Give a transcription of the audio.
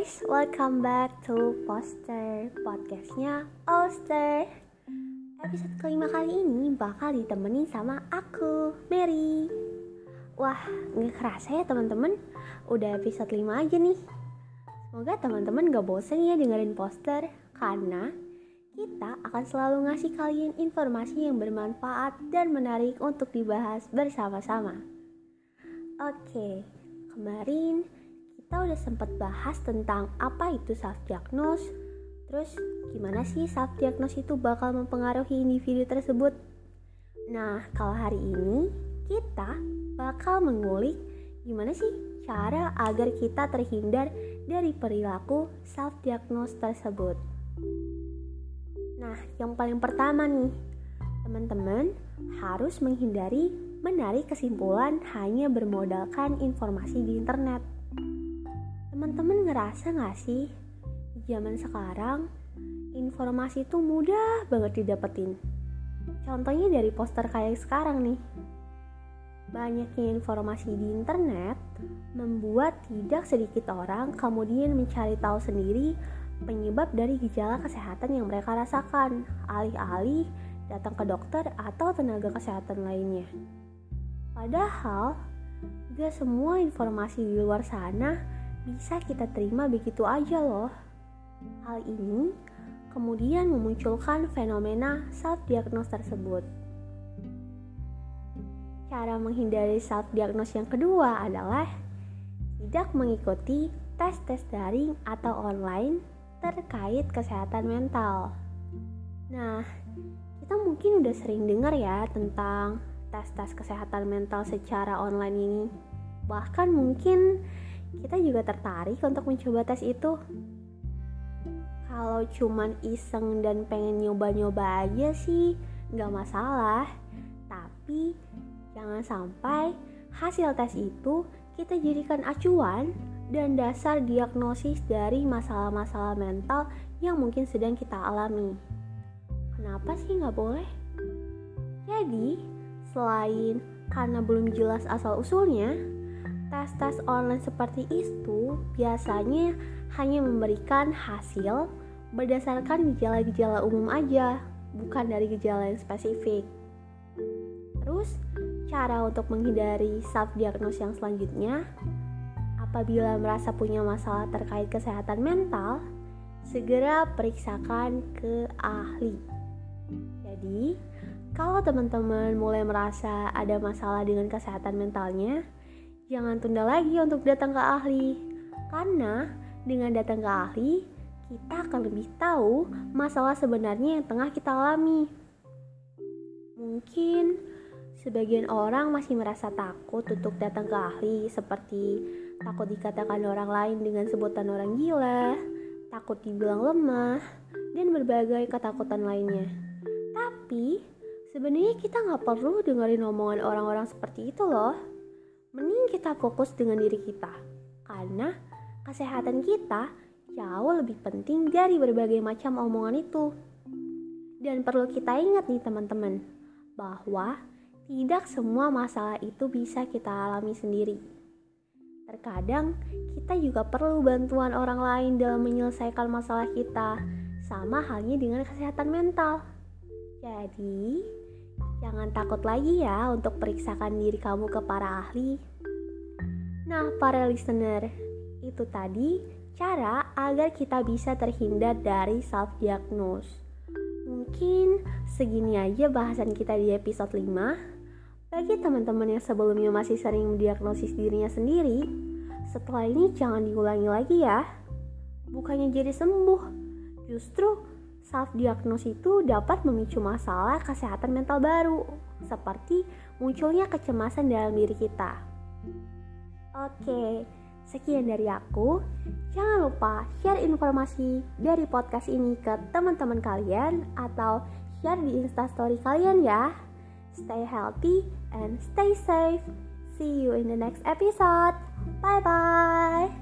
guys, welcome back to Poster Podcastnya Poster. Episode kelima kali ini bakal ditemenin sama aku, Mary. Wah, gak kerasa ya teman-teman, udah episode 5 aja nih. Semoga teman-teman gak bosen ya dengerin Poster, karena kita akan selalu ngasih kalian informasi yang bermanfaat dan menarik untuk dibahas bersama-sama. Oke, kemarin kita udah sempat bahas tentang apa itu self-diagnose, terus gimana sih self-diagnose itu bakal mempengaruhi individu tersebut. Nah, kalau hari ini kita bakal mengulik gimana sih cara agar kita terhindar dari perilaku self-diagnose tersebut. Nah, yang paling pertama nih, teman-teman harus menghindari menarik kesimpulan hanya bermodalkan informasi di internet. Teman-teman ngerasa gak sih, di zaman sekarang informasi itu mudah banget didapetin. Contohnya dari poster kayak sekarang nih. Banyaknya informasi di internet membuat tidak sedikit orang kemudian mencari tahu sendiri penyebab dari gejala kesehatan yang mereka rasakan, alih-alih datang ke dokter atau tenaga kesehatan lainnya. Padahal gak semua informasi di luar sana bisa kita terima begitu aja loh. Hal ini kemudian memunculkan fenomena self-diagnose tersebut. Cara menghindari self-diagnose yang kedua adalah tidak mengikuti tes-tes daring atau online terkait kesehatan mental. Nah, kita mungkin udah sering dengar ya tentang tes-tes kesehatan mental secara online ini. Bahkan mungkin kita juga tertarik untuk mencoba tes itu. Kalau cuman iseng dan pengen nyoba-nyoba aja sih gak masalah, tapi jangan sampai hasil tes itu kita jadikan acuan dan dasar diagnosis dari masalah-masalah mental yang mungkin sedang kita alami. Kenapa sih gak boleh? Jadi, selain karena belum jelas asal-usulnya, tes-tes online seperti itu biasanya hanya memberikan hasil berdasarkan gejala-gejala umum aja, bukan dari gejala yang spesifik. Terus, cara untuk menghindari self-diagnose yang selanjutnya, apabila merasa punya masalah terkait kesehatan mental, segera periksakan ke ahli. Jadi, kalau teman-teman mulai merasa ada masalah dengan kesehatan mentalnya, jangan tunda lagi untuk datang ke ahli, karena dengan datang ke ahli, kita akan lebih tahu masalah sebenarnya yang tengah kita alami. Mungkin sebagian orang masih merasa takut untuk datang ke ahli, seperti takut dikatakan orang lain dengan sebutan orang gila, takut dibilang lemah, dan berbagai ketakutan lainnya. Tapi sebenarnya kita nggak perlu dengerin omongan orang-orang seperti itu loh. Mending kita fokus dengan diri kita, karena kesehatan kita jauh lebih penting dari berbagai macam omongan itu. Dan perlu kita ingat nih teman-teman, bahwa tidak semua masalah itu bisa kita alami sendiri. Terkadang kita juga perlu bantuan orang lain dalam menyelesaikan masalah kita, sama halnya dengan kesehatan mental. Jadi, jangan takut lagi ya untuk periksakan diri kamu ke para ahli. Nah, para listener, itu tadi cara agar kita bisa terhindar dari self-diagnose. Mungkin segini aja bahasan kita di episode 5. Bagi teman-teman yang sebelumnya masih sering mendiagnosis dirinya sendiri, setelah ini jangan diulangi lagi ya. Bukannya jadi sembuh, justru self-diagnose itu dapat memicu masalah kesehatan mental baru, seperti munculnya kecemasan dalam diri kita. Oke, sekian dari aku. Jangan lupa share informasi dari podcast ini ke teman-teman kalian atau share di Instastory kalian ya. Stay healthy and stay safe. See you in the next episode. Bye-bye.